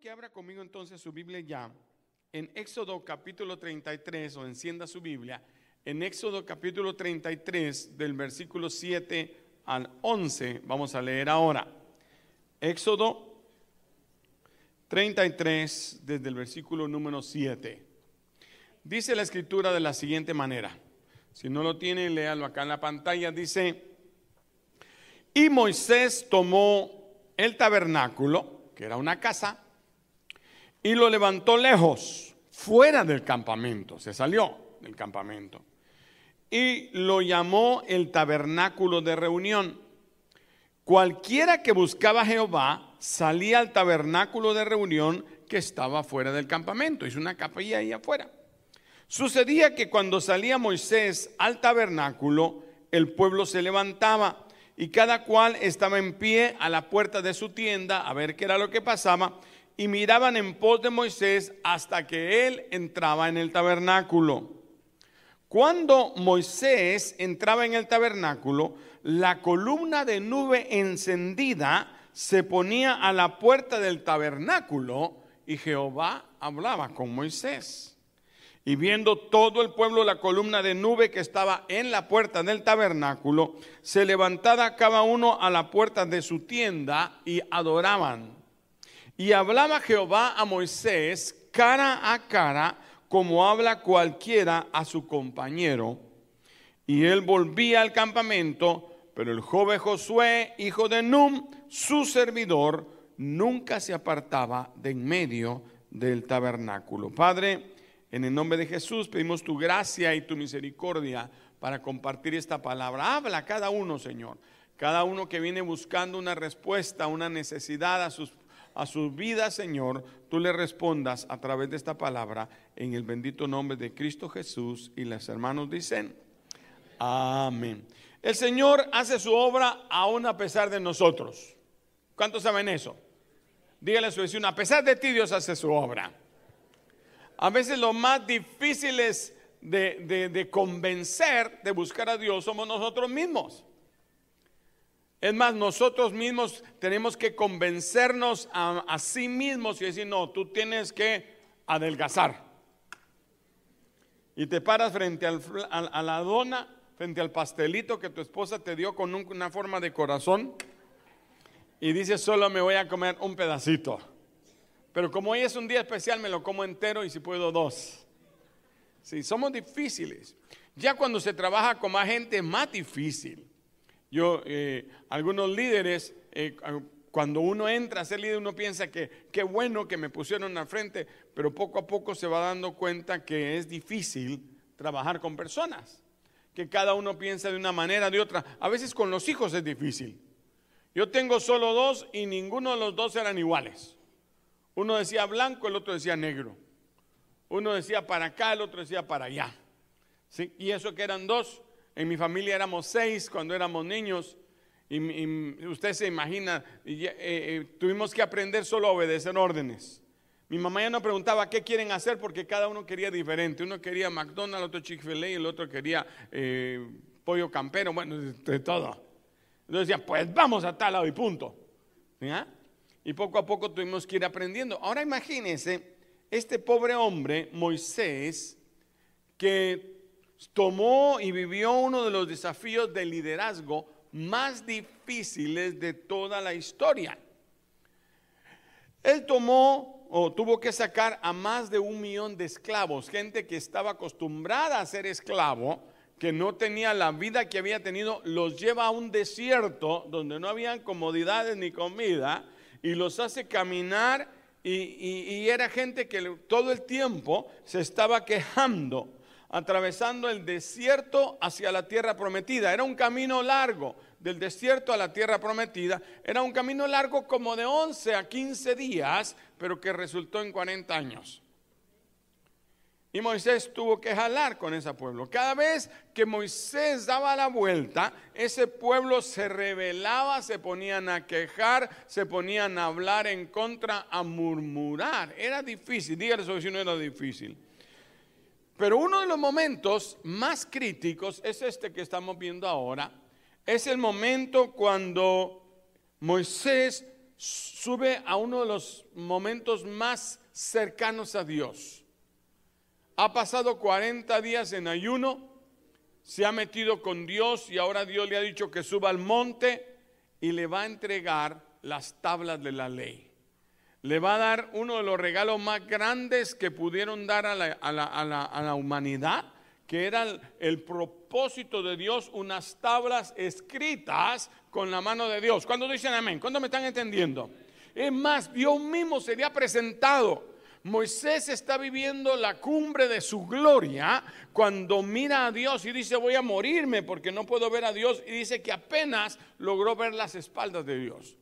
quiero que abra conmigo entonces su Biblia ya en Éxodo capítulo 33, o encienda su Biblia en Éxodo capítulo 33 del versículo 7 al 11. Vamos a leer ahora Éxodo 33 desde el versículo número 7. Dice la escritura de la siguiente manera. Si no lo tiene, léalo acá en la pantalla. Dice: y Moisés tomó el tabernáculo, que era una casa, y lo levantó lejos, fuera del campamento. Se salió del campamento y lo llamó el tabernáculo de reunión. Cualquiera que buscaba a Jehová salía al tabernáculo de reunión que estaba fuera del campamento. Hizo una capilla ahí afuera. Sucedía que cuando salía Moisés al tabernáculo, el pueblo se levantaba y cada cual estaba en pie a la puerta de su tienda a ver qué era lo que pasaba, y miraban en pos de Moisés hasta que él entraba en el tabernáculo. Cuando Moisés entraba en el tabernáculo, la columna de nube encendida se ponía a la puerta del tabernáculo, y Jehová hablaba con Moisés. Y viendo todo el pueblo la columna de nube que estaba en la puerta del tabernáculo, se levantaba cada uno a la puerta de su tienda y adoraban. Y hablaba Jehová a Moisés cara a cara, como habla cualquiera a su compañero. Y él volvía al campamento, pero el joven Josué, hijo de Nun, su servidor, nunca se apartaba de en medio del tabernáculo. Padre, en el nombre de Jesús pedimos tu gracia y tu misericordia para compartir esta palabra. Habla a cada uno, Señor, cada uno que viene buscando una respuesta, una necesidad a sus vidas, Señor, tú le respondas a través de esta palabra, en el bendito nombre de Cristo Jesús. Y los hermanos dicen: amén. El Señor hace su obra aún a pesar de nosotros. ¿Cuántos saben eso? Dígale a su vecino: a pesar de ti, Dios hace su obra. A veces lo más difícil es de convencer, de buscar a Dios, somos nosotros mismos. Es más, nosotros mismos tenemos que convencernos a sí mismos y decir: no, tú tienes que adelgazar. Y te paras frente a la dona, frente al pastelito que tu esposa te dio con una forma de corazón, y dices: solo me voy a comer un pedacito. Pero como hoy es un día especial, me lo como entero, y si puedo dos. Sí, somos difíciles. Ya cuando se trabaja con más gente es más difícil. Yo, algunos líderes, cuando uno entra a ser líder, uno piensa que qué bueno que me pusieron al frente, pero poco a poco se va dando cuenta que es difícil trabajar con personas, que cada uno piensa de una manera, de otra. A veces con los hijos es difícil. Yo tengo solo dos y ninguno de los dos eran iguales. Uno decía blanco, el otro decía negro. Uno decía para acá, el otro decía para allá. ¿Sí? Y eso que eran dos. En mi familia éramos 6 cuando éramos niños, y usted se imagina, tuvimos que aprender solo a obedecer órdenes. Mi mamá ya no preguntaba qué quieren hacer, porque cada uno quería diferente. Uno quería McDonald's, otro Chick-fil-A, y el otro quería pollo campero, bueno, de todo. Entonces decían: pues vamos a tal lado y punto. ¿Ya? Y poco a poco tuvimos que ir aprendiendo. Ahora imagínense, este pobre hombre, Moisés, que tomó y vivió uno de los desafíos de liderazgo más difíciles de toda la historia. Él tuvo que sacar a más de 1 millón de esclavos, gente que estaba acostumbrada a ser esclavo, que no tenía la vida que había tenido, los lleva a un desierto donde no habían comodidades ni comida, y los hace caminar, y era gente que todo el tiempo se estaba quejando, atravesando el desierto hacia la tierra prometida. Era un camino largo, del desierto a la tierra prometida. Era un camino largo como de 11 a 15 días, pero que resultó en 40 años. Y Moisés tuvo que jalar con ese pueblo. Cada vez que Moisés daba la vuelta, ese pueblo se rebelaba, se ponían a quejar, se ponían a hablar en contra, a murmurar. Era difícil, dígale eso, si no era difícil. Pero uno de los momentos más críticos es este que estamos viendo ahora. Es el momento cuando Moisés sube a uno de los momentos más cercanos a Dios. Ha pasado 40 días en ayuno, se ha metido con Dios y ahora Dios le ha dicho que suba al monte y le va a entregar las tablas de la ley. Le va a dar uno de los regalos más grandes que pudieron dar a la humanidad, que era el propósito de Dios, unas tablas escritas con la mano de Dios. ¿Cuándo dicen amén? ¿Cuándo me están entendiendo? Es más, Dios mismo sería presentado. Moisés está viviendo la cumbre de su gloria cuando mira a Dios y dice: voy a morirme porque no puedo ver a Dios, y dice que apenas logró ver las espaldas de Dios.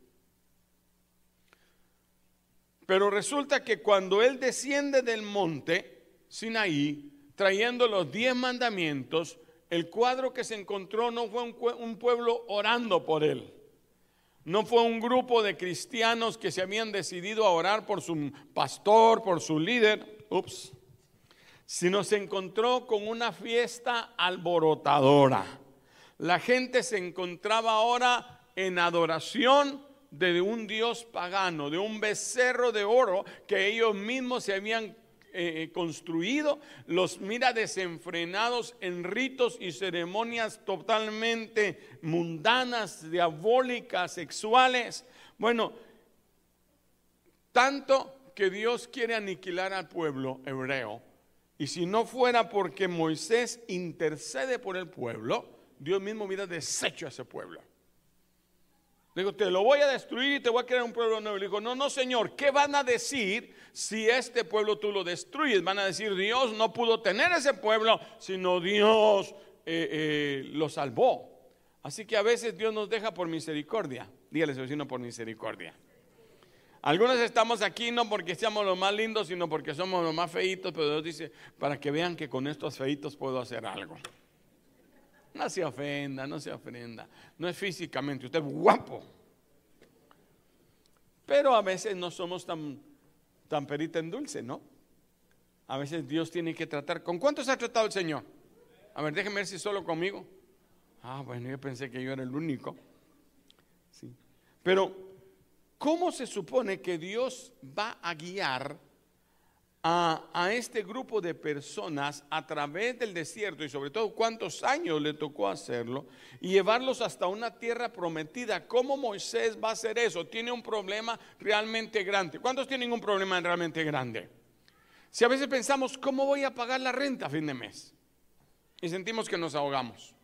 Pero resulta que cuando él desciende del monte Sinaí, trayendo los 10 mandamientos, el cuadro que se encontró no fue un pueblo orando por él. No fue un grupo de cristianos que se habían decidido a orar por su pastor, por su líder, sino se encontró con una fiesta alborotadora. La gente se encontraba ahora en adoración de un dios pagano, de un becerro de oro que ellos mismos se habían construido. Los mira desenfrenados en ritos y ceremonias totalmente mundanas, diabólicas, sexuales. Bueno, tanto que Dios quiere aniquilar al pueblo hebreo, y si no fuera porque Moisés intercede por el pueblo, Dios mismo hubiera deshecho a ese pueblo. Digo, te lo voy a destruir y te voy a crear un pueblo nuevo. Le digo, no, no, Señor, ¿qué van a decir si este pueblo tú lo destruyes? Van a decir, Dios no pudo tener ese pueblo, sino Dios lo salvó. Así que a veces Dios nos deja por misericordia. Dígale a su vecino: por misericordia. Algunos estamos aquí no porque seamos los más lindos, sino porque somos los más feitos, pero Dios dice, para que vean que con estos feitos puedo hacer algo. No se ofenda, no se ofenda. No es físicamente, usted es guapo. Pero a veces no somos tan perita en dulce, ¿no? A veces Dios tiene que tratar. ¿Con cuántos ha tratado el Señor? A ver, déjeme ver si solo conmigo. Ah, bueno, yo pensé que yo era el único. Sí. Pero, ¿cómo se supone que Dios va a guiar a este grupo de personas a través del desierto, y sobre todo cuántos años le tocó hacerlo y llevarlos hasta una tierra prometida? ¿Cómo Moisés va a hacer eso? Tiene un problema realmente grande. ¿Cuántos tienen un problema realmente grande? Si a veces pensamos, ¿cómo voy a pagar la renta a fin de mes? Y sentimos que nos ahogamos,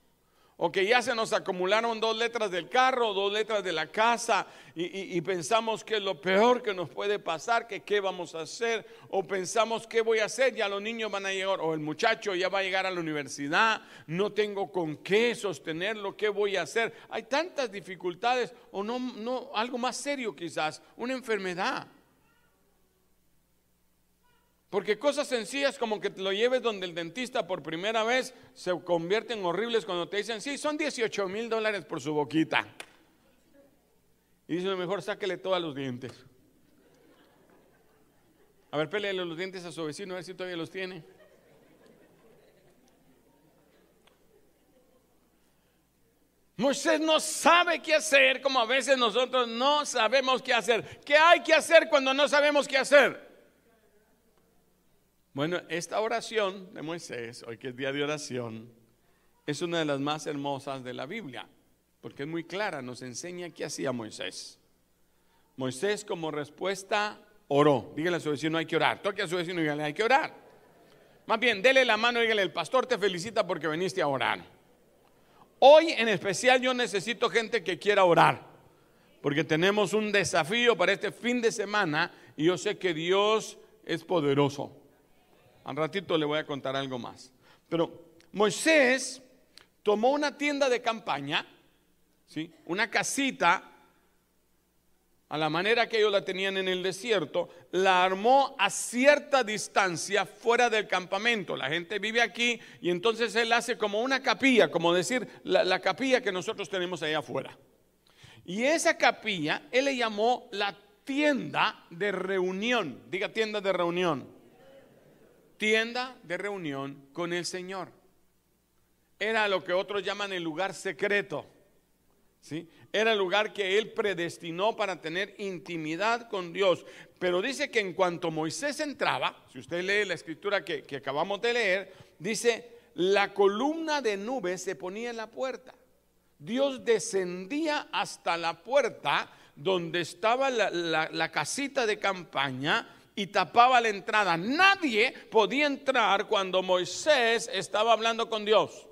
o que ya se nos acumularon 2 letras del carro, 2 letras de la casa, y pensamos que es lo peor que nos puede pasar, que qué vamos a hacer, o pensamos qué voy a hacer, ya los niños van a llegar, o el muchacho ya va a llegar a la universidad, no tengo con qué sostenerlo, qué voy a hacer. Hay tantas dificultades, o no algo más serio quizás, una enfermedad. Porque cosas sencillas como que te lo lleves donde el dentista por primera vez se convierten horribles cuando te dicen, sí, son $18,000 por su boquita. Y dice, mejor sáquele todos los dientes. A ver, pélele los dientes a su vecino, a ver si todavía los tiene. Moisés no sabe qué hacer, como a veces nosotros no sabemos qué hacer. ¿Qué hay que hacer cuando no sabemos qué hacer? Bueno, esta oración de Moisés, hoy que es día de oración, es una de las más hermosas de la Biblia, porque es muy clara, nos enseña qué hacía Moisés. Moisés, como respuesta, oró. Dígale a su vecino, hay que orar. Toque a su vecino y dígale, hay que orar. Más bien, dele la mano y dígale, el pastor te felicita porque viniste a orar. Hoy en especial yo necesito gente que quiera orar, porque tenemos un desafío para este fin de semana y yo sé que Dios es poderoso. Al ratito le voy a contar algo más. Pero Moisés tomó una tienda de campaña, ¿sí? Una casita, a la manera que ellos la tenían en el desierto, la armó a cierta distancia fuera del campamento. La gente vive aquí y entonces él hace como una capilla, como decir la capilla que nosotros tenemos allá afuera. Y esa capilla él le llamó la tienda de reunión. Diga tienda de reunión. Tienda de reunión con el Señor. Era lo que otros llaman el lugar secreto. ¿sí? Era el lugar que él predestinó para tener intimidad con Dios. Pero dice que en cuanto Moisés entraba, si usted lee la escritura que acabamos de leer, dice la columna de nube se ponía en la puerta. Dios descendía hasta la puerta donde estaba la casita de campaña y tapaba la entrada. Nadie podía entrar cuando Moisés estaba hablando con Dios.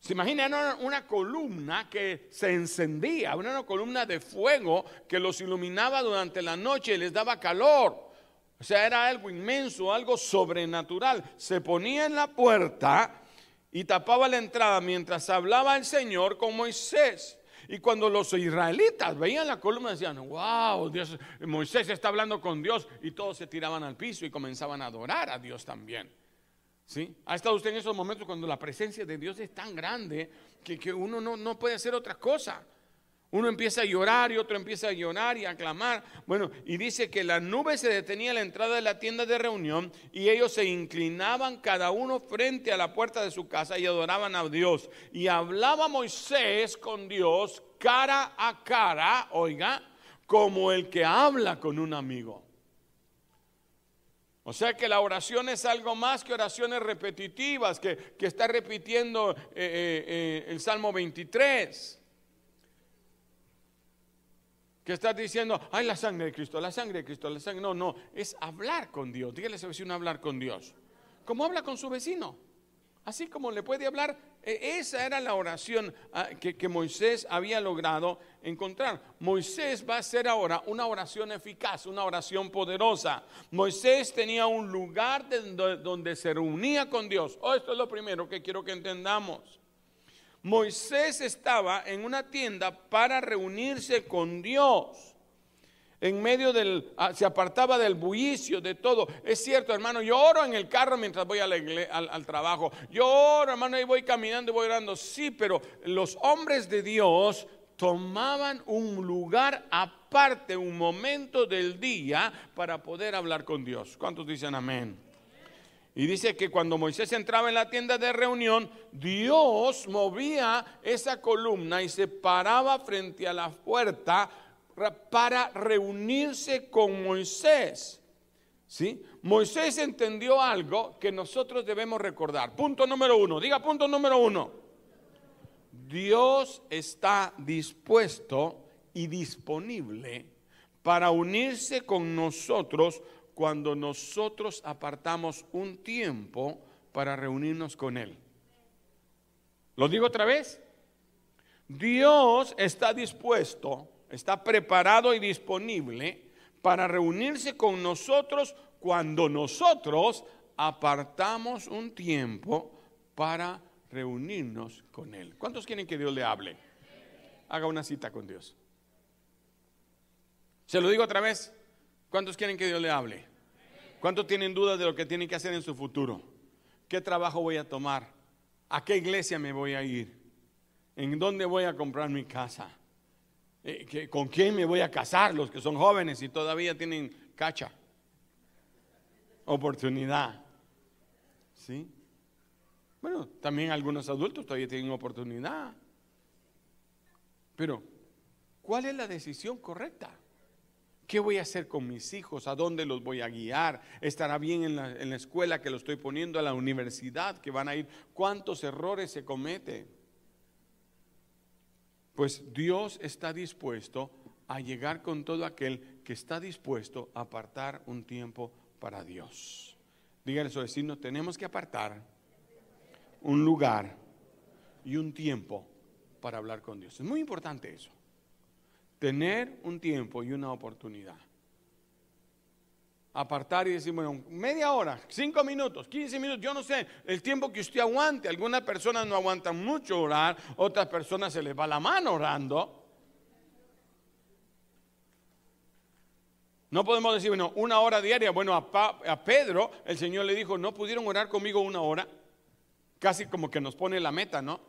Se imaginan una columna que se encendía, una columna de fuego que los iluminaba durante la noche y les daba calor. O sea, era algo inmenso, algo sobrenatural. Se ponía en la puerta y tapaba la entrada mientras hablaba el Señor con Moisés. Y cuando los israelitas veían la columna decían, wow, Dios, Moisés está hablando con Dios. Y todos se tiraban al piso y comenzaban a adorar a Dios también. ¿Sí? ¿Ha estado usted en esos momentos cuando la presencia de Dios es tan grande que uno no puede hacer otra cosa? Uno empieza a llorar y otro empieza a llorar y a clamar. Bueno, y dice que la nube se detenía a la entrada de la tienda de reunión y ellos se inclinaban cada uno frente a la puerta de su casa y adoraban a Dios. Y hablaba Moisés con Dios cara a cara, oiga, como el que habla con un amigo. O sea que la oración es algo más que oraciones repetitivas, que está repitiendo el Salmo 23. Que estás diciendo, ay, la sangre de Cristo, la sangre de Cristo, la sangre. No, no, es hablar con Dios. Dígale a su vecino hablar con Dios. Como habla con su vecino, así como le puede hablar. Esa era la oración que Moisés había logrado encontrar. Moisés va a hacer ahora una oración eficaz, una oración poderosa. Moisés tenía un lugar donde se reunía con Dios. Esto es lo primero que quiero que entendamos. Moisés estaba en una tienda para reunirse con Dios. En medio se apartaba del bullicio, de todo. Es cierto, hermano, yo oro en el carro mientras voy al trabajo. Yo oro, hermano, y voy caminando y voy orando. Sí, pero los hombres de Dios tomaban un lugar aparte, un momento del día para poder hablar con Dios. ¿Cuántos dicen amén? Y dice que cuando Moisés entraba en la tienda de reunión, Dios movía esa columna y se paraba frente a la puerta para reunirse con Moisés. ¿Sí? Moisés entendió algo que nosotros debemos recordar. Punto número uno, diga punto número uno. Dios está dispuesto y disponible para unirse con nosotros cuando nosotros apartamos un tiempo para reunirnos con Él. ¿Lo digo otra vez? Dios está dispuesto, está preparado y disponible para reunirse con nosotros cuando nosotros apartamos un tiempo para reunirnos con Él. ¿Cuántos quieren que Dios le hable? Haga una cita con Dios. Se lo digo otra vez. ¿Cuántos quieren que Dios le hable? ¿Cuántos tienen dudas de lo que tienen que hacer en su futuro? ¿Qué trabajo voy a tomar? ¿A qué iglesia me voy a ir? ¿En dónde voy a comprar mi casa? ¿Con quién me voy a casar? Los que son jóvenes y todavía tienen cacha, oportunidad, ¿sí? Bueno, también algunos adultos todavía tienen oportunidad. Pero, ¿cuál es la decisión correcta? ¿Qué voy a hacer con mis hijos? ¿A dónde los voy a guiar? ¿Estará bien en la escuela que lo estoy poniendo, a la universidad que van a ir? ¿Cuántos errores se cometen? Pues Dios está dispuesto a llegar con todo aquel que está dispuesto a apartar un tiempo para Dios. Dígale a su vecino, tenemos que apartar un lugar y un tiempo para hablar con Dios. Es muy importante eso. Tener un tiempo y una oportunidad. Apartar y decir, bueno, media hora, 5 minutos, 15 minutos, yo no sé, el tiempo que usted aguante. Algunas personas no aguantan mucho orar, otras personas se les va la mano orando. No podemos decir, bueno, 1 hora diaria. Bueno, a Pedro el Señor le dijo, no pudieron orar conmigo 1 hora. Casi como que nos pone la meta, ¿no?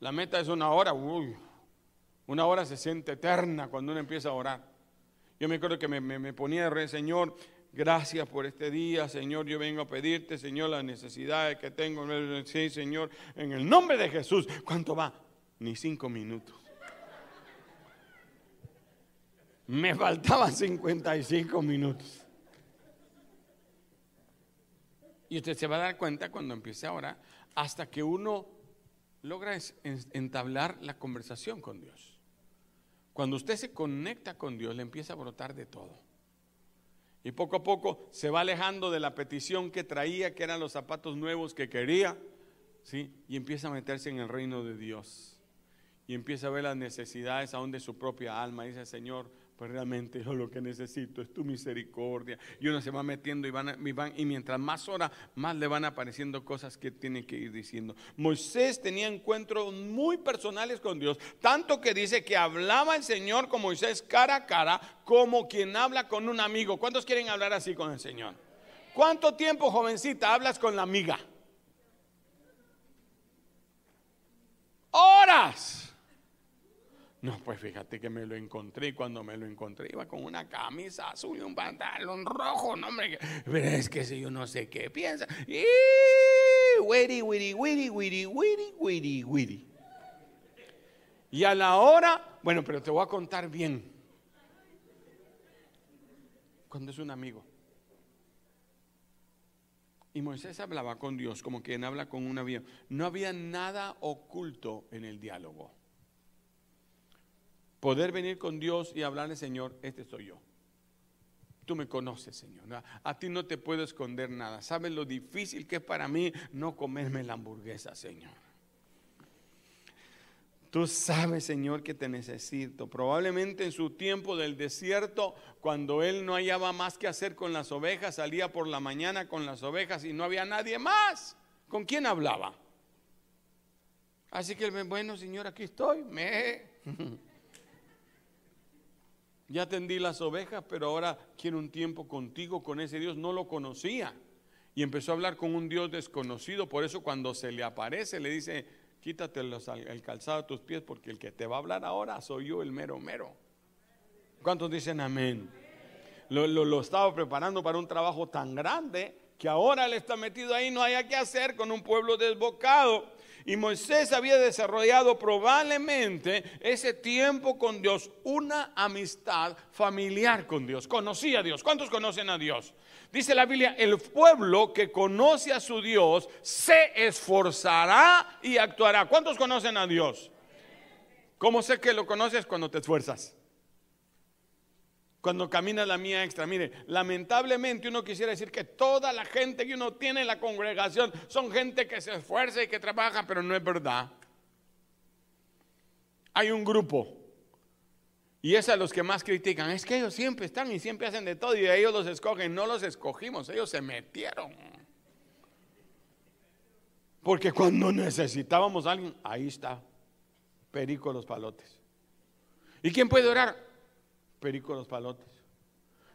La meta es 1 hora, uy. 1 hora se siente eterna cuando uno empieza a orar. Yo me acuerdo que me ponía, Señor, Gracias por este día, Señor. Yo vengo a pedirte, Señor, las necesidades que tengo. Sí, Señor, en el nombre de Jesús. ¿Cuánto va? Ni 5 minutos. Me faltaban 55 minutos. Y usted se va a dar cuenta cuando empiece a orar, hasta que uno logra entablar la conversación con Dios. Cuando usted se conecta con Dios, le empieza a brotar de todo. Y poco a poco se va alejando de la petición que traía, que eran los zapatos nuevos que quería, ¿sí? Y empieza a meterse en el reino de Dios. Y empieza a ver las necesidades aún de su propia alma. Y dice, Señor, pues realmente yo lo que necesito es tu misericordia. Y uno se va metiendo y mientras más horas, más le van apareciendo cosas que tiene que ir diciendo. Moisés tenía encuentros muy personales con Dios, tanto que dice que hablaba el Señor con Moisés cara a cara, como quien habla con un amigo. ¿Cuántos quieren hablar así con el Señor? ¿Cuánto tiempo, jovencita, hablas con la amiga? ¡Horas! No, pues fíjate que me lo encontré, y cuando me lo encontré iba con una camisa azul y un pantalón rojo, no hombre, pero es que si yo no sé qué piensa. Y wiri, wiri, wiri, wiri, wiri, wiri, wiri. Y a la hora, bueno, pero te voy a contar bien. Cuando es un amigo. Y Moisés hablaba con Dios como quien habla con un amigo. No había nada oculto en el diálogo. Poder venir con Dios y hablarle, Señor, este soy yo. Tú me conoces, Señor. A ti no te puedo esconder nada. ¿Sabes lo difícil que es para mí no comerme la hamburguesa, Señor? Tú sabes, Señor, que te necesito. Probablemente en su tiempo del desierto, cuando él no hallaba más que hacer con las ovejas, salía por la mañana con las ovejas y no había nadie más. ¿Con quién hablaba? Así que él me, bueno, Señor, aquí estoy. Ya atendí las ovejas, pero ahora quiero un tiempo contigo, con ese Dios. No lo conocía y empezó a hablar con un Dios desconocido. Por eso cuando se le aparece le dice, quítate el calzado de tus pies, porque el que te va a hablar ahora soy yo, el mero mero. ¿Cuántos dicen amén? Lo estaba preparando para un trabajo tan grande que ahora le está metido ahí, no haya que hacer con un pueblo desbocado. Y Moisés había desarrollado probablemente ese tiempo con Dios, una amistad familiar con Dios. Conocía a Dios. ¿Cuántos conocen a Dios? Dice la Biblia, el pueblo que conoce a su Dios se esforzará y actuará. ¿Cuántos conocen a Dios? ¿Cómo sé que lo conoces? Cuando te esfuerzas. Cuando camina la mía extra. Mire, lamentablemente uno quisiera decir que toda la gente que uno tiene en la congregación son gente que se esfuerza y que trabaja, pero no es verdad. Hay un grupo, y es a los que más critican, es que ellos siempre están y siempre hacen de todo y ellos los escogen. No los escogimos, ellos se metieron. Porque cuando necesitábamos a alguien, ahí está, Perico los Palotes. ¿Y quién puede orar? Perico los Palotes.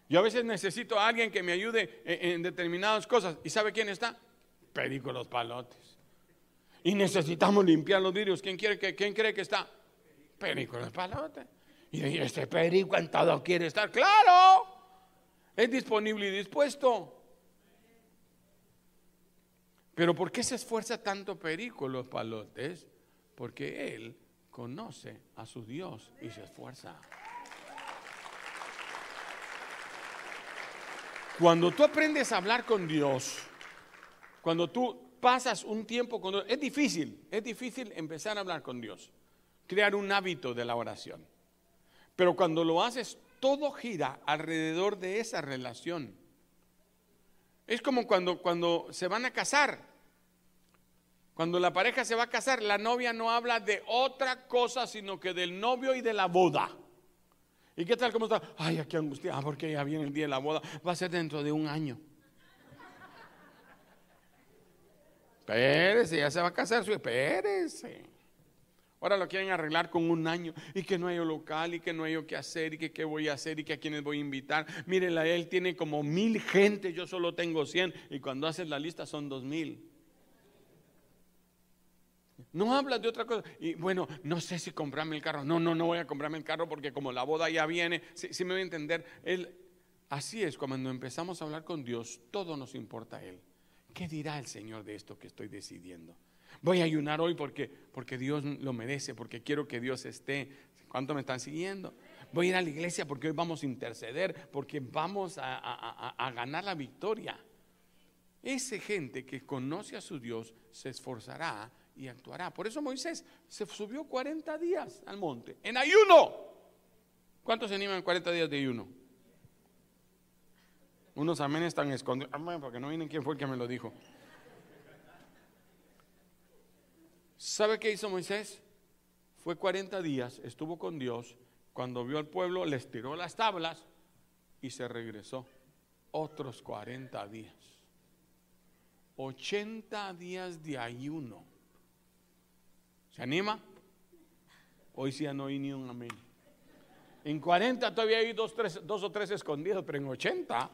Yo a veces necesito a alguien que me ayude en determinadas cosas. ¿Y sabe quién está? Perico los Palotes. Y necesitamos limpiar los vidrios. ¿Quién cree que está? Perico los Palotes. Y este perico en todo quiere estar. ¡Claro! Es disponible y dispuesto. Pero ¿por qué se esfuerza tanto Perico los Palotes? Porque él conoce a su Dios y se esfuerza. Cuando tú aprendes a hablar con Dios, cuando tú pasas un tiempo con Dios, es difícil empezar a hablar con Dios, crear un hábito de la oración. Pero cuando lo haces, todo gira alrededor de esa relación. Es como cuando se van a casar. Cuando la pareja se va a casar, la novia no habla de otra cosa, sino que del novio y de la boda. ¿Y qué tal? ¿Cómo está? Ay, qué angustia, porque ya viene el día de la boda. Va a ser dentro de un año. Espérese, ya se va a casar, espérese. Ahora lo quieren arreglar con un año. Y que no hay local, y que no hay qué hacer, y que qué voy a hacer, y que a quiénes voy a invitar. Miren, él tiene como 1000 gente, yo solo tengo 100. Y cuando haces la lista son 2000. No hablas de otra cosa. Y bueno, no sé si comprarme el carro. No voy a comprarme el carro porque como la boda ya viene. Si me voy a entender, Así es, cuando empezamos a hablar con Dios, todo nos importa a Él. ¿Qué dirá el Señor de esto que estoy decidiendo? Voy a ayunar hoy porque Dios lo merece, porque quiero que Dios esté. ¿Cuánto me están siguiendo? Voy a ir a la iglesia porque hoy vamos a interceder, porque vamos a ganar la victoria. Esa gente que conoce a su Dios se esforzará y actuará. Por eso Moisés se subió 40 días al monte en ayuno. ¿Cuántos se animan en 40 días de ayuno? Unos amenes están escondidos, amén, porque no vienen quién fue el que me lo dijo. ¿Sabe qué hizo Moisés? Fue 40 días, estuvo con Dios. Cuando vio al pueblo, les tiró las tablas y se regresó. Otros 40 días. 80 días de ayuno. ¿Se anima? Hoy sí no hay ni un amén. En 40 todavía hay dos o tres escondidos, pero en 80.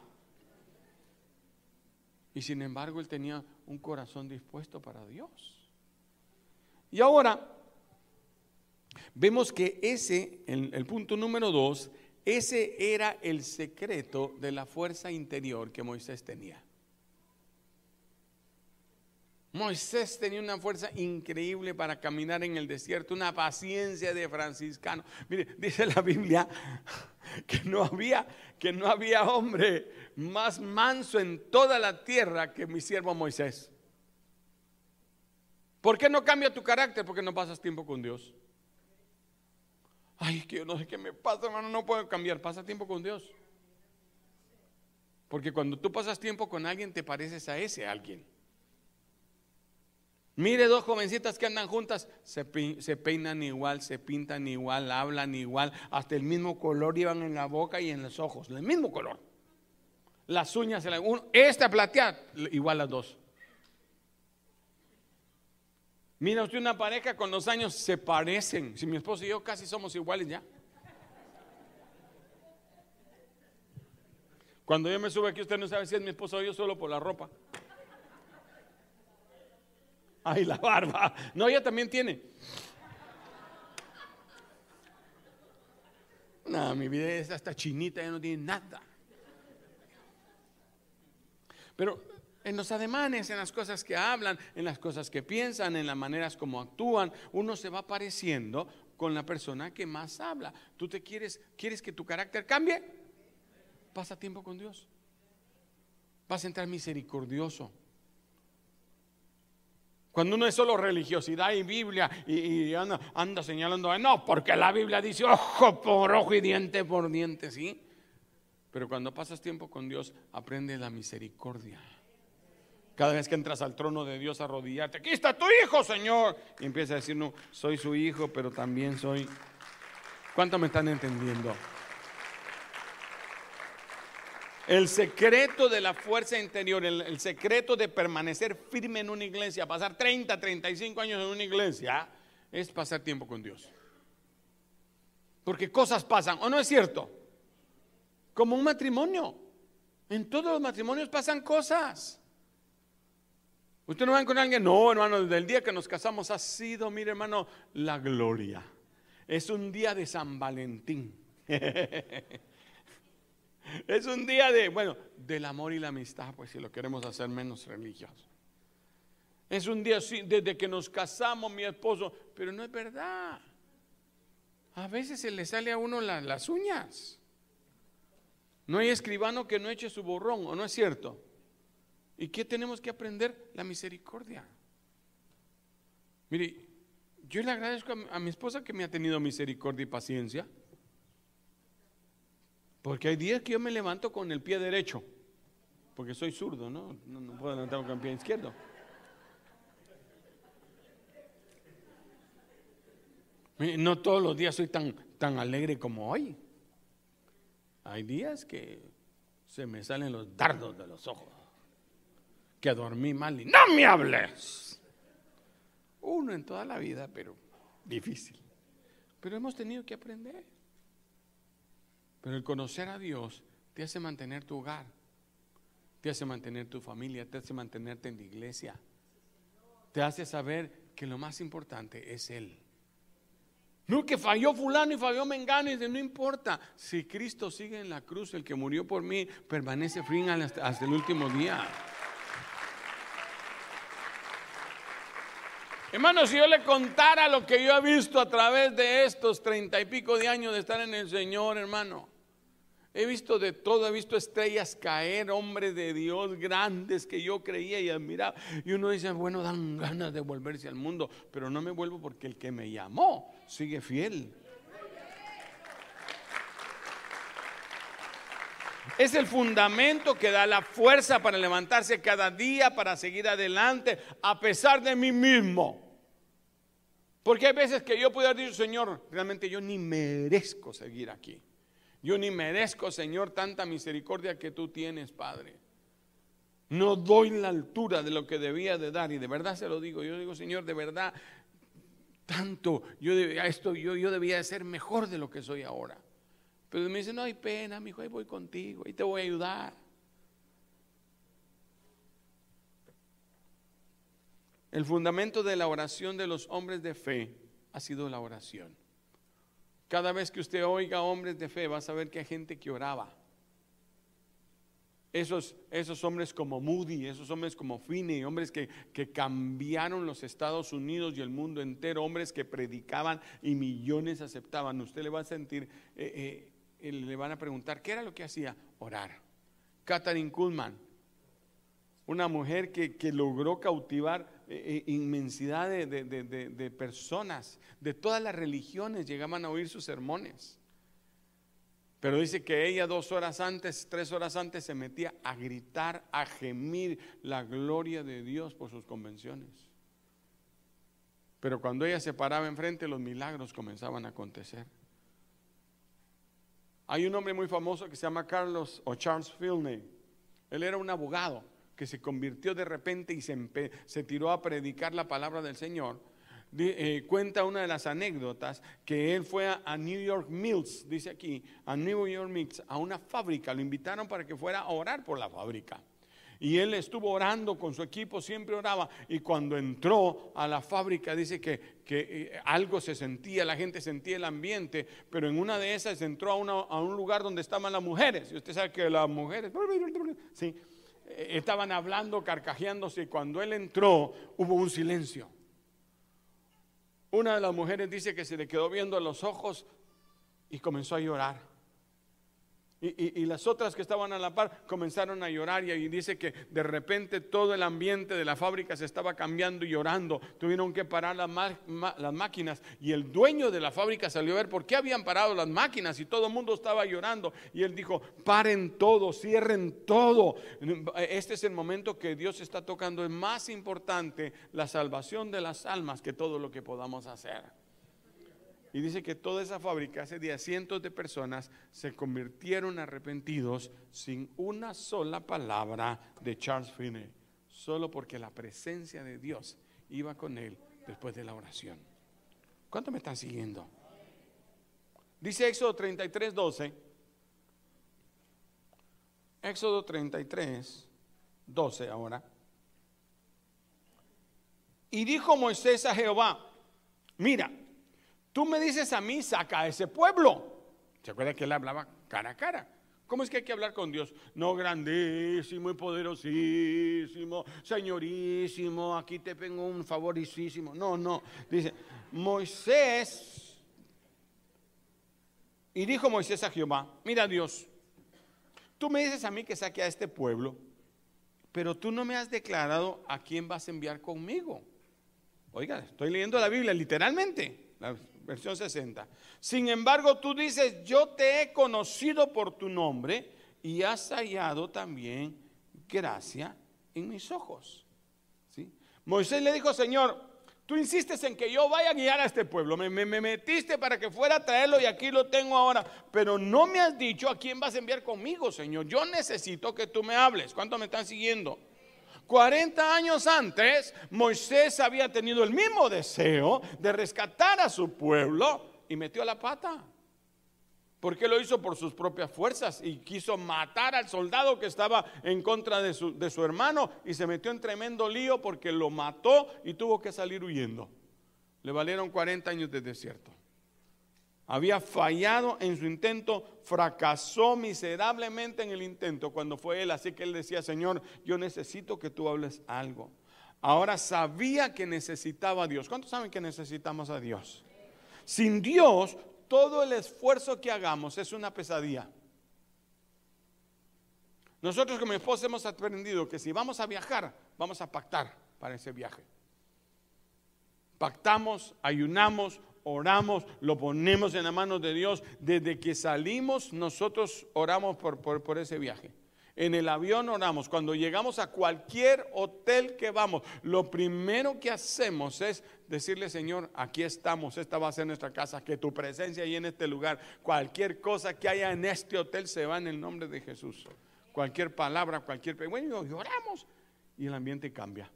Y sin embargo, él tenía un corazón dispuesto para Dios. Y ahora vemos que ese, el punto número 2, ese era el secreto de la fuerza interior que Moisés tenía. Moisés tenía una fuerza increíble para caminar en el desierto, una paciencia de franciscano. Mire, dice la Biblia que no había hombre más manso en toda la tierra que mi siervo Moisés. ¿Por qué no cambia tu carácter? Porque no pasas tiempo con Dios. Ay, es que yo no sé qué me pasa, hermano, no puedo cambiar. Pasa tiempo con Dios. Porque cuando tú pasas tiempo con alguien, te pareces a ese alguien. Mire, dos jovencitas que andan juntas, se peinan igual, se pintan igual, hablan igual, hasta el mismo color llevan en la boca y en los ojos, el mismo color. Las uñas, esta plateada, igual las dos. Mira usted una pareja, con los años se parecen. Si mi esposo y yo casi somos iguales ya. Cuando yo me subo aquí, usted no sabe si es mi esposo o yo, solo por la ropa. Ay, la barba. No, ella también tiene. No, mi vida es hasta chinita, ella no tiene nada. Pero en los ademanes, en las cosas que hablan, en las cosas que piensan, en las maneras como actúan, uno se va pareciendo con la persona que más habla. ¿Tú te quieres que tu carácter cambie? Pasa tiempo con Dios. Vas a entrar misericordioso. Cuando uno es solo religiosidad y Biblia y anda señalando, no, porque la Biblia dice ojo por ojo y diente por diente, ¿sí? Pero cuando pasas tiempo con Dios, aprende la misericordia. Cada vez que entras al trono de Dios a arrodillarte, aquí está tu hijo, Señor. Y empieza a decir, no, soy su hijo, pero también soy. ¿Cuánto me están entendiendo? El secreto de la fuerza interior, el secreto de permanecer firme en una iglesia, pasar 30, 35 años en una iglesia, es pasar tiempo con Dios. Porque cosas pasan, ¿o no es cierto? Como un matrimonio. En todos los matrimonios pasan cosas. Usted no va con alguien, no, hermano, desde el día que nos casamos ha sido, mire, hermano, la gloria. Es un día de San Valentín. Es un día de, bueno, del amor y la amistad, pues si lo queremos hacer menos religioso. Es un día, sí, desde que nos casamos, mi esposo, pero no es verdad. A veces se le sale a uno las uñas. No hay escribano que no eche su borrón, ¿o no es cierto? ¿Y qué tenemos que aprender? La misericordia. Mire, yo le agradezco a mi esposa que me ha tenido misericordia y paciencia. Porque hay días que yo me levanto con el pie derecho. Porque soy zurdo, ¿no? No puedo levantarme con el pie izquierdo. Mire, no todos los días soy tan alegre como hoy. Hay días que se me salen los dardos de los ojos. Que dormí mal y no me hables. Uno en toda la vida, pero difícil. Pero hemos tenido que aprender. Pero el conocer a Dios te hace mantener tu hogar, te hace mantener tu familia, te hace mantenerte en la iglesia, te hace saber que lo más importante es Él. No, que falló fulano y falló mengano, y dice, no importa, si Cristo sigue en la cruz, el que murió por mí permanece firme hasta el último día. Hermano, si yo le contara lo que yo he visto a través de estos 30 y pico de años de estar en el Señor, hermano, he visto de todo, he visto estrellas caer, hombres de Dios grandes que yo creía y admiraba. Y uno dice, bueno, dan ganas de volverse al mundo, pero no me vuelvo porque el que me llamó sigue fiel. Es el fundamento que da la fuerza para levantarse cada día, para seguir adelante, a pesar de mí mismo. Porque hay veces que yo puedo haber dicho, Señor, realmente yo ni merezco seguir aquí. Yo ni merezco, Señor, tanta misericordia que tú tienes, Padre. No doy la altura de lo que debía de dar, y de verdad se lo digo. Yo digo, Señor, de verdad, tanto, yo debía de ser mejor de lo que soy ahora. Pero me dice, no hay pena, mi hijo, ahí voy contigo, ahí te voy a ayudar. El fundamento de la oración de los hombres de fe ha sido la oración. Cada vez que usted oiga hombres de fe, va a saber que hay gente que oraba. Esos hombres como Moody, esos hombres como Finney, hombres que cambiaron los Estados Unidos y el mundo entero, hombres que predicaban y millones aceptaban. Usted le va a sentir, le van a preguntar, ¿qué era lo que hacía? Orar. Katherine Kuhlman, una mujer que logró cautivar inmensidad de personas, de todas las religiones llegaban a oír sus sermones. Pero dice que ella 2 horas antes, 3 horas antes se metía a gritar, a gemir la gloria de Dios por sus convenciones. Pero cuando ella se paraba enfrente, los milagros comenzaban a acontecer. Hay un hombre muy famoso que se llama Charles Finney. Él era un abogado que se convirtió de repente y se tiró a predicar la palabra del Señor. Cuenta una de las anécdotas que él fue a New York Mills, dice aquí, a New York Mills, a una fábrica. Lo invitaron para que fuera a orar por la fábrica. Y él estuvo orando con su equipo, siempre oraba. Y cuando entró a la fábrica, dice que algo se sentía, la gente sentía el ambiente. Pero en una de esas entró a un lugar donde estaban las mujeres. Y usted sabe que las mujeres, sí, estaban hablando, carcajeándose, y cuando él entró hubo un silencio. Una de las mujeres dice que se le quedó viendo a los ojos y comenzó a llorar, y las otras que estaban a la par comenzaron a llorar, y dice que de repente todo el ambiente de la fábrica se estaba cambiando y llorando. Tuvieron que parar las máquinas, y el dueño de la fábrica salió a ver por qué habían parado las máquinas y todo el mundo estaba llorando. Y él dijo, paren todo, cierren todo, este es el momento que Dios está tocando. Es más importante la salvación de las almas que todo lo que podamos hacer. Y dice que toda esa fábrica, ese día cientos de personas se convirtieron arrepentidos sin una sola palabra de Charles Finney, solo porque la presencia de Dios iba con él después de la oración. ¿Cuánto me están siguiendo? Dice Éxodo 33, 12. Éxodo 33, 12 ahora. Y dijo Moisés a Jehová, mira, tú me dices a mí, saca a ese pueblo. ¿Se acuerdan que él hablaba cara a cara? ¿Cómo es que hay que hablar con Dios? No, grandísimo y poderosísimo, señorísimo, aquí te tengo un favorísimo. No, dice Moisés. Y dijo Moisés a Jehová, mira Dios, tú me dices a mí que saque a este pueblo, pero tú no me has declarado a quién vas a enviar conmigo. Oiga, estoy leyendo la Biblia literalmente. La versión 60. Sin embargo, tú dices, yo te he conocido por tu nombre y has hallado también gracia en mis ojos. ¿Sí? Moisés le dijo, Señor, tú insistes en que yo vaya a guiar a este pueblo. Me metiste para que fuera a traerlo y aquí lo tengo ahora. Pero no me has dicho a quién vas a enviar conmigo, Señor. Yo necesito que tú me hables. ¿Cuánto me están siguiendo? 40 años antes, Moisés había tenido el mismo deseo de rescatar a su pueblo y metió la pata. Porque lo hizo por sus propias fuerzas y quiso matar al soldado que estaba en contra de su hermano, y se metió en tremendo lío porque lo mató y tuvo que salir huyendo. Le valieron 40 años de desierto. Había fallado en su intento, fracasó miserablemente en el intento cuando fue él. Así que él decía: Señor, yo necesito que tú hables algo. Ahora sabía que necesitaba a Dios. ¿Cuántos saben que necesitamos a Dios? Sin Dios, todo el esfuerzo que hagamos es una pesadilla. Nosotros con mi esposa hemos aprendido que si vamos a viajar, vamos a pactar para ese viaje. Pactamos, ayunamos, oramos, lo ponemos en la mano de Dios. Desde que salimos nosotros oramos por ese viaje. En el avión oramos. Cuando llegamos a cualquier hotel que vamos, lo primero que hacemos es decirle: Señor, aquí estamos, esta va a ser nuestra casa, que tu presencia ahí en este lugar. Cualquier cosa que haya en este hotel se va en el nombre de Jesús. Cualquier palabra, cualquier... Bueno, y oramos y el ambiente cambia.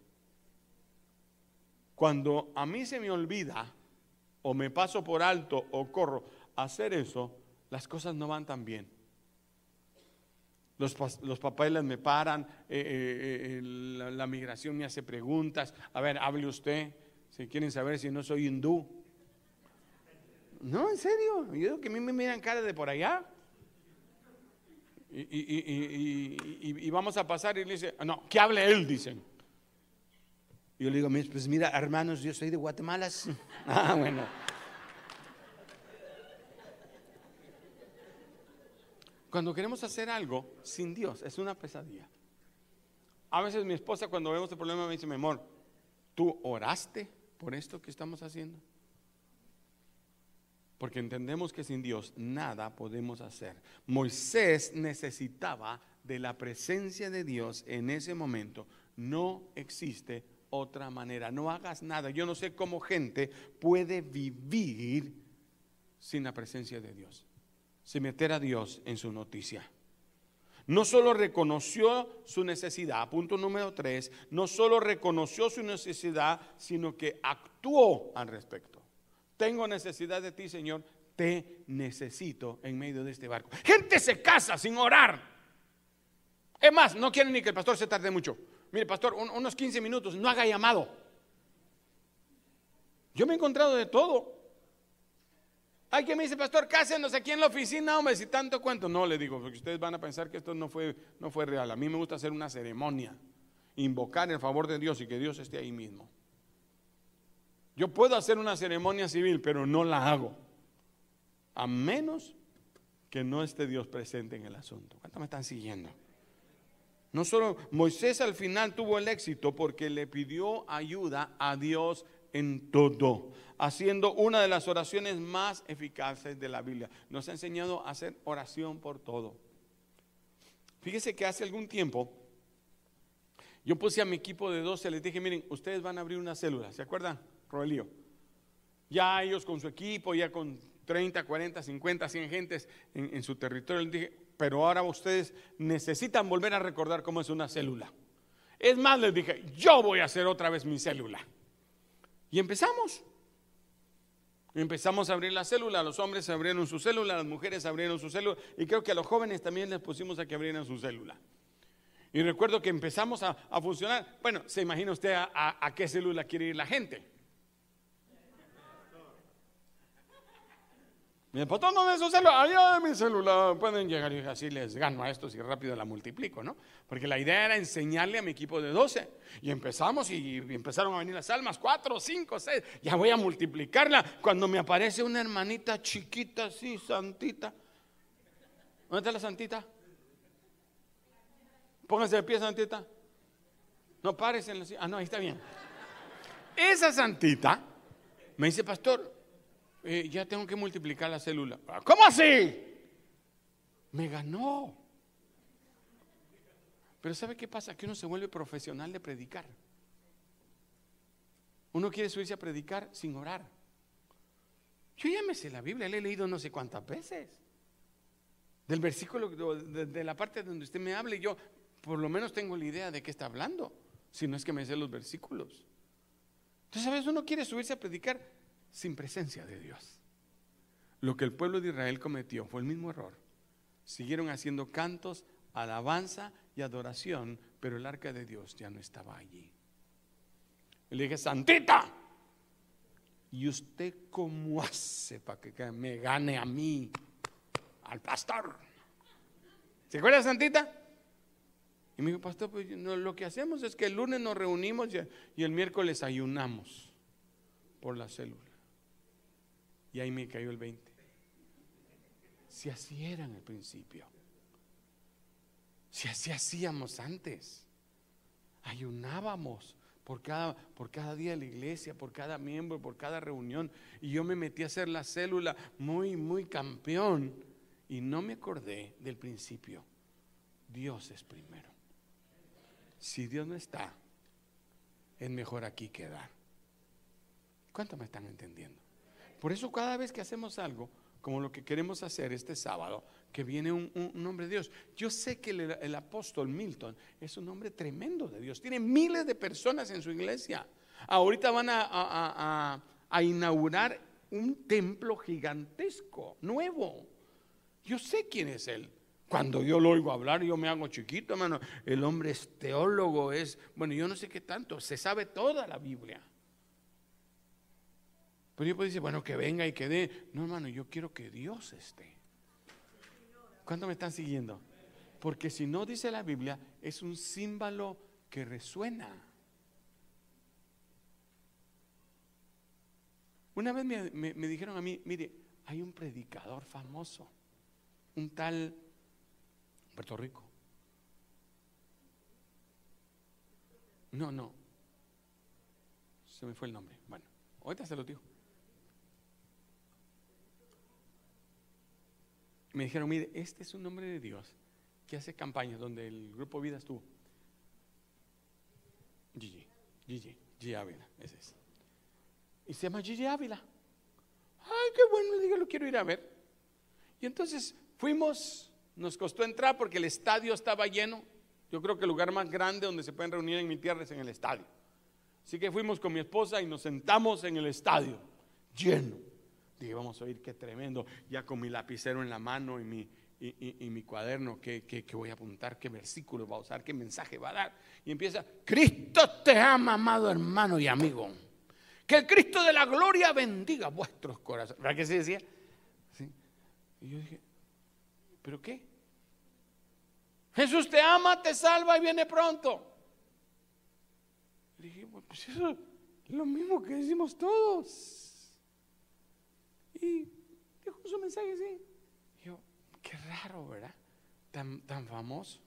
Cuando a mí se me olvida o me paso por alto o corro a hacer eso, las cosas no van tan bien. Los papeles me paran, la migración me hace preguntas. A ver, hable usted, si quieren saber si no soy hindú. No, en serio, yo digo que a mí me miran cara de por allá. Y vamos a pasar y le dice: no, que hable él, dicen. Y yo le digo: pues mira, hermanos, yo soy de Guatemala. Ah, bueno. Cuando queremos hacer algo sin Dios, es una pesadilla. A veces mi esposa, cuando vemos el problema, me dice: mi amor, ¿tú oraste por esto que estamos haciendo? Porque entendemos que sin Dios nada podemos hacer. Moisés necesitaba de la presencia de Dios en ese momento. No existe otra manera. No hagas nada. Yo no sé cómo gente puede vivir sin la presencia de Dios, sin meter a Dios en su noticia. No solo reconoció su necesidad, punto número 3, no solo reconoció su necesidad, sino que actuó al respecto. Tengo necesidad de ti, Señor, te necesito en medio de este barco. Gente se casa sin orar. Es más, no quieren ni que el pastor se tarde mucho. Mire, pastor, unos 15 minutos, no haga llamado. Yo me he encontrado de todo. Hay quien me dice: pastor, cásenos aquí en la oficina, hombre, si tanto cuento. No, le digo, porque ustedes van a pensar que esto no fue real. A mí me gusta hacer una ceremonia, invocar el favor de Dios y que Dios esté ahí mismo. Yo puedo hacer una ceremonia civil, pero no la hago, a menos que no esté Dios presente en el asunto. ¿Cuántos me están siguiendo? No solo Moisés al final tuvo el éxito porque le pidió ayuda a Dios en todo, haciendo una de las oraciones más eficaces de la Biblia. Nos ha enseñado a hacer oración por todo. Fíjese que hace algún tiempo yo puse a mi equipo de 12, les dije: miren, ustedes van a abrir una célula, ¿se acuerdan? Roelío. Ya ellos con su equipo, ya con 30, 40, 50, 100 gentes en su territorio, les dije: pero ahora ustedes necesitan volver a recordar cómo es una célula. Es más, les dije, yo voy a hacer otra vez mi célula. Y empezamos. Empezamos a abrir la célula, los hombres abrieron su célula, las mujeres abrieron su célula, y creo que a los jóvenes también les pusimos a que abrieran su célula. Y recuerdo que empezamos a funcionar. Bueno, se imagina usted a qué célula quiere ir la gente. Mi pastor no de su celular, allá de mi celular, pueden llegar y así les gano a estos y rápido la multiplico, ¿no? Porque la idea era enseñarle a mi equipo de 12 y empezamos y empezaron a venir las almas, 4, 5, 6, ya voy a multiplicarla. Cuando me aparece una hermanita chiquita así, santita. ¿Dónde está la santita? Pónganse de pie, santita. No, párese en la silla. Ah, no, ahí está bien. Esa santita me dice: pastor, ya tengo que multiplicar la célula. ¿Cómo así? Me ganó. Pero ¿sabe qué pasa? Que uno se vuelve profesional de predicar. Uno quiere subirse a predicar sin orar. Yo ya me sé la Biblia, la he leído no sé cuántas veces. Del versículo, de la parte donde usted me hable, yo por lo menos tengo la idea de qué está hablando, si no es que me sé los versículos. Entonces a veces uno quiere subirse a predicar sin presencia de Dios. Lo que el pueblo de Israel cometió fue el mismo error. Siguieron haciendo cantos, alabanza y adoración, pero el arca de Dios ya no estaba allí. Le dije: santita, ¿Y usted cómo hace para que me gane a mí, al pastor? ¿Se acuerda, Santita? Y me dijo, pastor, pues lo que hacemos es que el lunes nos reunimos y el miércoles ayunamos por la célula. Y ahí me cayó el 20. Si así era en el principio, si así hacíamos antes, ayunábamos por cada día de la iglesia, por cada miembro, por cada reunión. Y yo me metí a hacer la célula muy, muy campeón y no me acordé del principio. Dios es primero. Si Dios no está, es mejor aquí quedar. ¿Cuánto me están entendiendo? Por eso cada vez que hacemos algo, como lo que queremos hacer este sábado, que viene un hombre de Dios. Yo sé que el apóstol Milton es un hombre tremendo de Dios. Tiene miles de personas en su iglesia. Ahorita van a inaugurar un templo gigantesco, nuevo. Yo sé quién es él. Cuando yo lo oigo hablar, yo me hago chiquito, hermano. El hombre es teólogo, bueno, yo no sé qué tanto. Se sabe toda la Biblia. Pero yo puedo decir, bueno, que venga y que dé. No, hermano, yo quiero que Dios esté. ¿Cuánto me están siguiendo? Porque si no, dice la Biblia, es un címbalo que resuena. Una vez me dijeron a mí, mire, hay un predicador famoso, un tal Puerto Rico. No, se me fue el nombre. Bueno, ahorita se lo digo. Me dijeron, mire, este es un hombre de Dios que hace campañas donde el Grupo Vida estuvo. Gigi Ávila, ese es. Y se llama Gigi Ávila. Ay, qué bueno, yo lo quiero ir a ver. Y entonces fuimos, nos costó entrar porque el estadio estaba lleno. Yo creo que el lugar más grande donde se pueden reunir en mi tierra es en el estadio. Así que fuimos con mi esposa y nos sentamos en el estadio, lleno. Dije, vamos a oír qué tremendo, ya con mi lapicero en la mano y mi cuaderno, que voy a apuntar, qué versículo va a usar, qué mensaje va a dar. Y empieza, Cristo te ama, amado hermano y amigo. Que el Cristo de la gloria bendiga vuestros corazones. ¿Verdad que se decía? ¿Sí? Y yo dije, ¿pero qué? Jesús te ama, te salva y viene pronto. Le dije, pues eso es lo mismo que decimos todos. Y dijo su mensaje así. Yo, qué raro, ¿verdad? Tan famoso.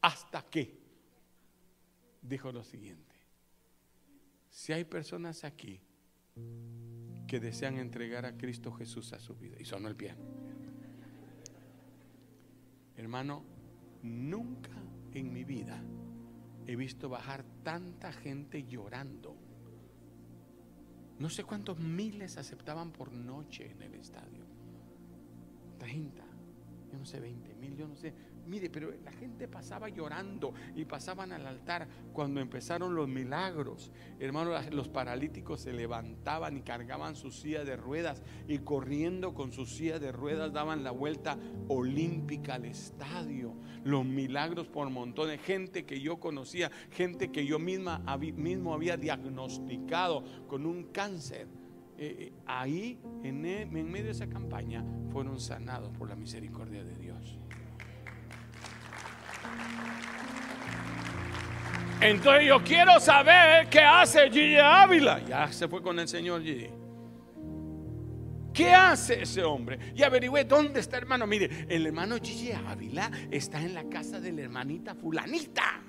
Hasta que dijo lo siguiente: si hay personas aquí que desean entregar a Cristo Jesús a su vida, y sonó el piano. Hermano, nunca en mi vida he visto bajar tanta gente llorando. No sé cuántos miles aceptaban por noche en el estadio. 30, yo no sé, 20,000, yo no sé. Mire, pero la gente pasaba llorando y pasaban al altar cuando empezaron los milagros. Hermanos, los paralíticos se levantaban y cargaban sus sillas de ruedas y corriendo con sus sillas de ruedas daban la vuelta olímpica al estadio. Los milagros por montones, gente que yo conocía, gente que yo mismo había diagnosticado con un cáncer. Ahí, en medio de esa campaña, fueron sanados por la misericordia de Dios. Entonces yo quiero saber qué hace Gigi Ávila. Ya se fue con el Señor Gigi. ¿Qué hace ese hombre? Y averigüé dónde está, hermano. Mire, el hermano Gigi Ávila está en la casa de la hermanita fulanita.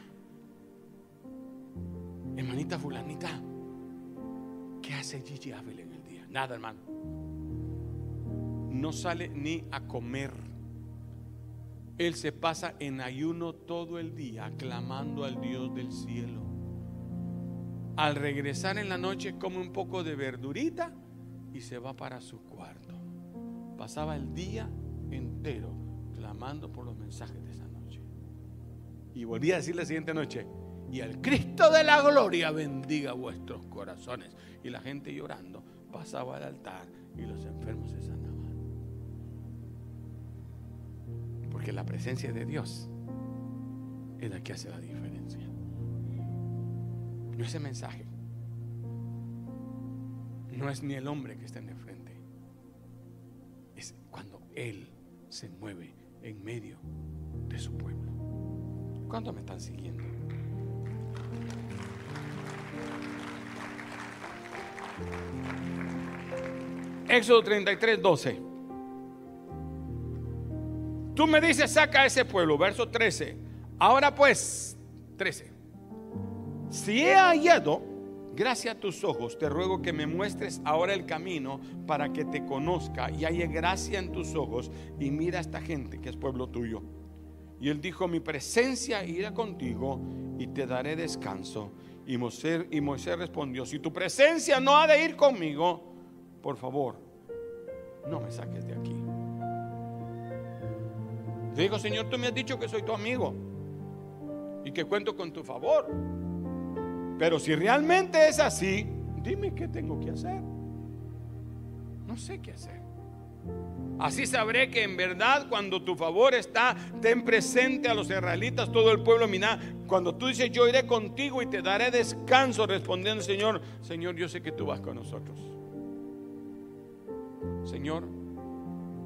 Hermanita fulanita, ¿qué hace Gigi Ávila en el día? Nada, hermano. No sale ni a comer. Él se pasa en ayuno todo el día, clamando al Dios del cielo. Al regresar en la noche come un poco de verdurita y se va para su cuarto. Pasaba el día entero clamando por los mensajes de esa noche. Y volvía a decir la siguiente noche, y el Cristo de la gloria bendiga vuestros corazones. Y la gente llorando pasaba al altar y los enfermos se sanaban. Porque la presencia de Dios es la que hace la diferencia. No ese mensaje. no es ni el hombre que está en el frente, es cuando Él se mueve en medio de su pueblo. ¿Cuántos me están siguiendo? Éxodo 33, 12. Tú me dices, saca a ese pueblo. Verso 13. Ahora pues, 13. Si he hallado gracia a tus ojos, te ruego que me muestres ahora el camino para que te conozca y haya gracia en tus ojos, y mira a esta gente que es pueblo tuyo. Y él dijo, mi presencia irá contigo y te daré descanso. Y Moisés respondió, si tu presencia no ha de ir conmigo, por favor, no me saques de aquí. Le digo, Señor, tú me has dicho que soy tu amigo y que cuento con tu favor, pero si realmente es así, dime qué tengo que hacer. No sé qué hacer. Así sabré que en verdad, cuando tu favor está, ten presente a los israelitas, todo el pueblo. Mirá, cuando tú dices, yo iré contigo y te daré descanso, respondiendo el Señor, Señor, yo sé que tú vas con nosotros. Señor,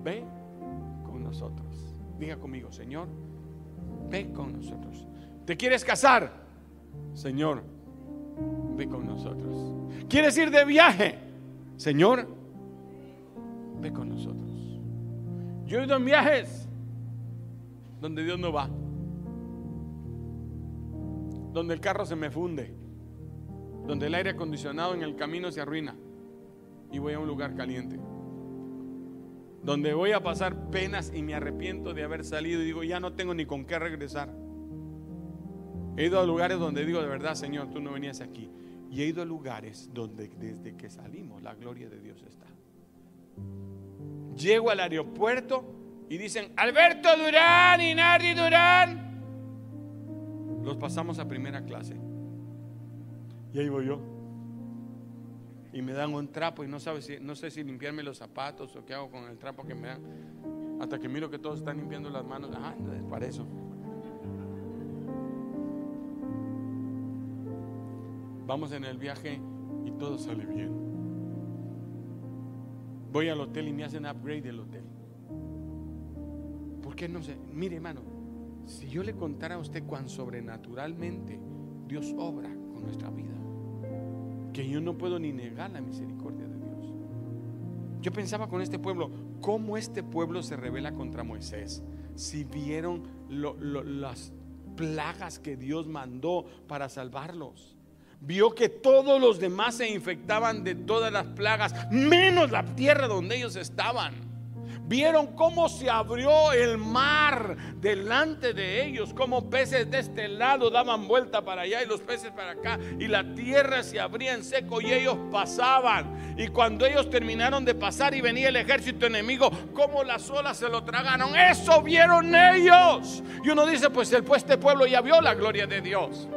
ve con nosotros. Diga conmigo, Señor, ve con nosotros. ¿Te quieres casar? Señor, ve con nosotros. ¿Quieres ir de viaje? Señor, ve con nosotros. Yo he ido en viajes donde Dios no va, donde el carro se me funde, donde el aire acondicionado en el camino se arruina y voy a un lugar caliente, donde voy a pasar penas y me arrepiento de haber salido y digo, ya no tengo ni con qué regresar. He ido a lugares donde digo, de verdad, Señor, tú no venías aquí. Y he ido a lugares donde desde que salimos la gloria de Dios está. Llego al aeropuerto y dicen, Alberto Durán y Nardi Durán, los pasamos a primera clase. Y ahí voy yo. Y me dan un trapo y no sé si limpiarme los zapatos o qué hago con el trapo que me dan. Hasta que miro que todos están limpiando las manos. Ajá, entonces para eso. Vamos en el viaje y todo sale bien. Voy al hotel y me hacen upgrade del hotel. ¿Por qué no sé? Mire, hermano, si yo le contara a usted cuán sobrenaturalmente Dios obra con nuestra vida, que yo no puedo ni negar la misericordia de Dios. Yo pensaba con este pueblo, ¿cómo este pueblo se rebela contra Moisés? Si vieron las plagas que Dios mandó para salvarlos. Vio que todos los demás se infectaban de todas las plagas, menos la tierra donde ellos estaban. Vieron cómo se abrió el mar delante de ellos, cómo peces de este lado daban vuelta para allá y los peces para acá, y la tierra se abría en seco y ellos pasaban. Y cuando ellos terminaron de pasar y venía el ejército enemigo, cómo las olas se lo tragaron. Eso vieron ellos. Y uno dice, pues este pueblo ya vio la gloria de Dios.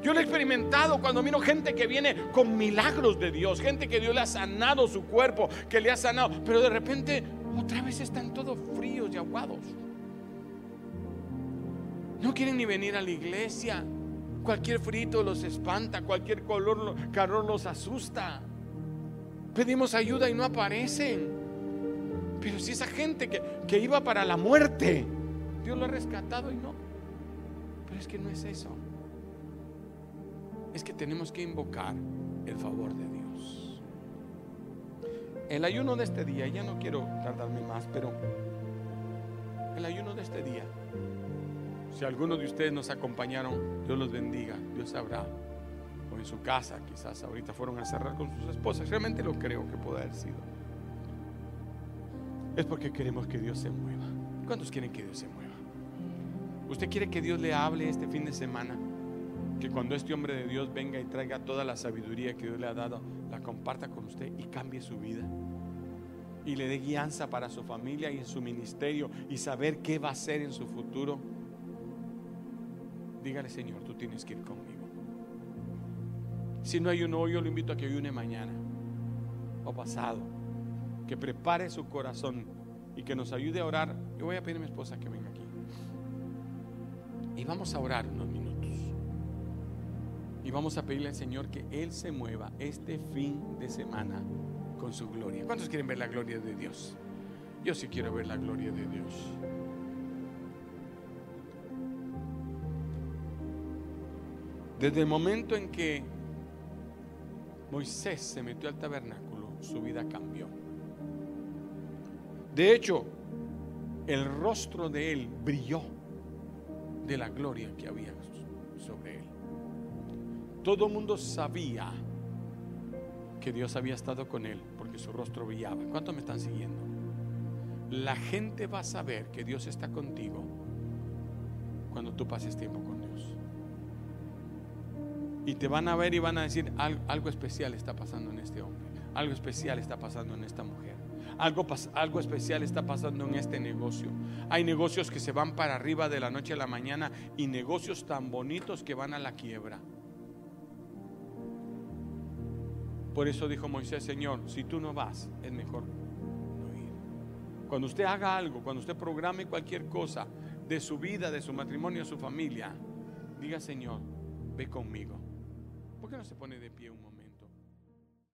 Yo lo he experimentado cuando miro gente que viene con milagros de Dios, gente que Dios le ha sanado su cuerpo, que le ha sanado, pero de repente otra vez están todos fríos y aguados. No quieren ni venir a la iglesia. Cualquier frito los espanta, cualquier calor los asusta. Pedimos ayuda y no aparecen. Pero si esa gente que iba para la muerte, Dios lo ha rescatado y no. Pero es que no es eso. Es que tenemos que invocar el favor de Dios. El ayuno de este día, ya no quiero tardarme más, pero el ayuno de este día, si algunos de ustedes nos acompañaron, Dios los bendiga, Dios sabrá. O en su casa, quizás ahorita fueron a cerrar con sus esposas. Realmente lo creo que puede haber sido. Es porque queremos que Dios se mueva. ¿Cuántos quieren que Dios se mueva? ¿Usted quiere que Dios le hable este fin de semana? Que cuando este hombre de Dios venga y traiga toda la sabiduría que Dios le ha dado, la comparta con usted y cambie su vida y le dé guianza para su familia y en su ministerio y saber qué va a hacer en su futuro. Dígale, Señor, tú tienes que ir conmigo. Si no ayuno hoy, yo lo invito a que ayune mañana o pasado, que prepare su corazón y que nos ayude a orar. Yo voy a pedir a mi esposa que venga aquí y vamos a orar unos minutos. Y vamos a pedirle al Señor que Él se mueva este fin de semana. con su gloria. ¿Cuántos quieren ver la gloria de Dios? Yo sí quiero ver la gloria de Dios. Desde el momento en que Moisés se metió al tabernáculo, su vida cambió. De hecho, el rostro de él brilló de la gloria que había sobre él. Todo el mundo sabía que Dios había estado con él porque su rostro brillaba. ¿Cuántos me están siguiendo? La gente va a saber que Dios está contigo cuando tú pases tiempo con Dios. Y te van a ver y van a decir: algo especial está pasando en este hombre, algo especial está pasando en esta mujer, algo especial está pasando en este negocio. Hay negocios que se van para arriba de la noche a la mañana y negocios tan bonitos que van a la quiebra. Por eso dijo Moisés: Señor, si tú no vas, es mejor no ir. Cuando usted haga algo, cuando usted programe cualquier cosa de su vida, de su matrimonio, de su familia, diga: Señor, ve conmigo. ¿Por qué no se pone de pie un momento?